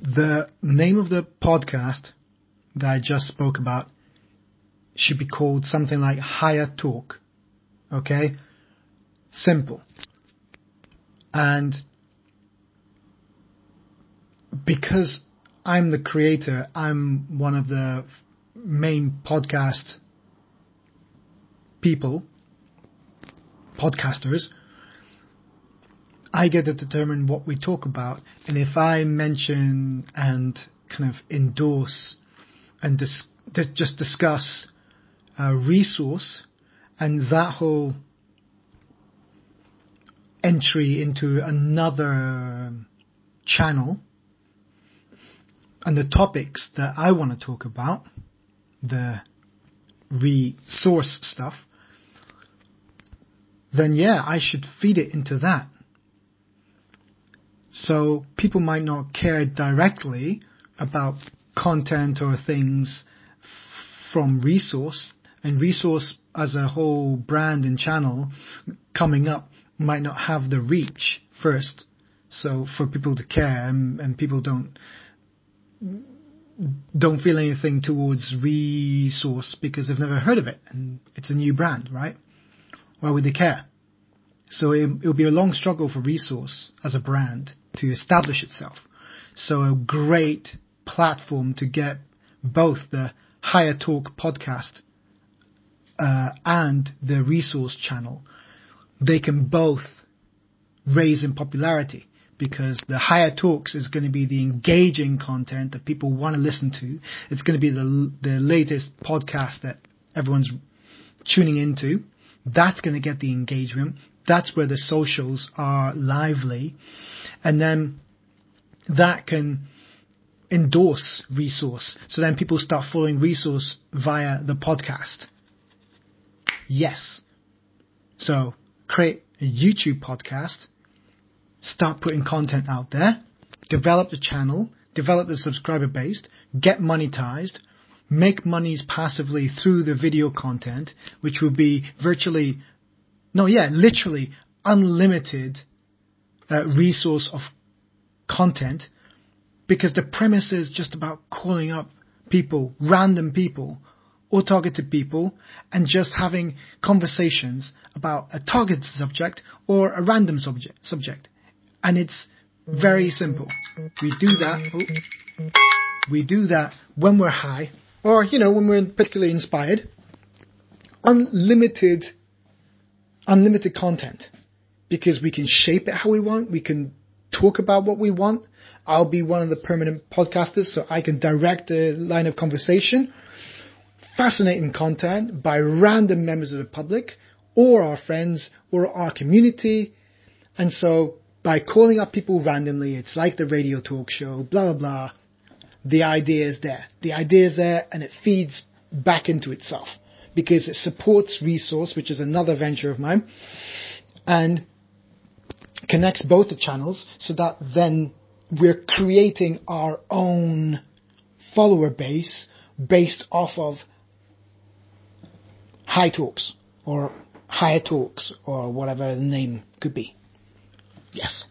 The name of the podcast that I just spoke about should be called something like Higher Talk. Okay? Simple. And because I'm the creator, I'm one of the main podcast people, podcasters, I get to determine what we talk about. And if I mention and kind of endorse and discuss a resource and that whole entry into another channel and the topics that I want to talk about, the re-source stuff, then yeah, I should feed it into that. So people might not care directly about content or things from Re.SOURCE, and Re.SOURCE as a whole brand and channel coming up might not have the reach first, so for people to care, and people don't feel anything towards Re.SOURCE because they've never heard of it and it's a new brand, right? Why would they care? So it'll be a long struggle for Re.SOURCE as a brand to establish itself. So a great platform to get both the Higher Talk podcast and the Re.SOURCE channel. They can both raise in popularity because the Higher Talks is going to be the engaging content that people want to listen to. It's going to be the latest podcast that everyone's tuning into. That's going to get the engagement. That's where the socials are lively. And then that can endorse Re.SOURCE. So then people start following Re.SOURCE via the podcast. Yes. So create a YouTube podcast. Start putting content out there. Develop the channel. Develop the subscriber base. Get monetized. Make monies passively through the video content, which will be literally unlimited resource of content, because the premise is just about calling up people, random people or targeted people, and just having conversations about a targeted subject or a random subject. And it's very simple. We do that when we're high, or, you know, when we're particularly inspired. Unlimited content, because we can shape it how we want. We can talk about what we want. I'll be one of the permanent podcasters, so I can direct the line of conversation. Fascinating content by random members of the public or our friends or our community. And so by calling up people randomly, it's like the radio talk show, blah, blah, blah. The idea is there. The idea is there, and it feeds back into itself because it supports Re.SOURCE, which is another venture of mine, and connects both the channels, so that then we're creating our own follower base based off of High Talks or Higher Talks or whatever the name could be. Yes.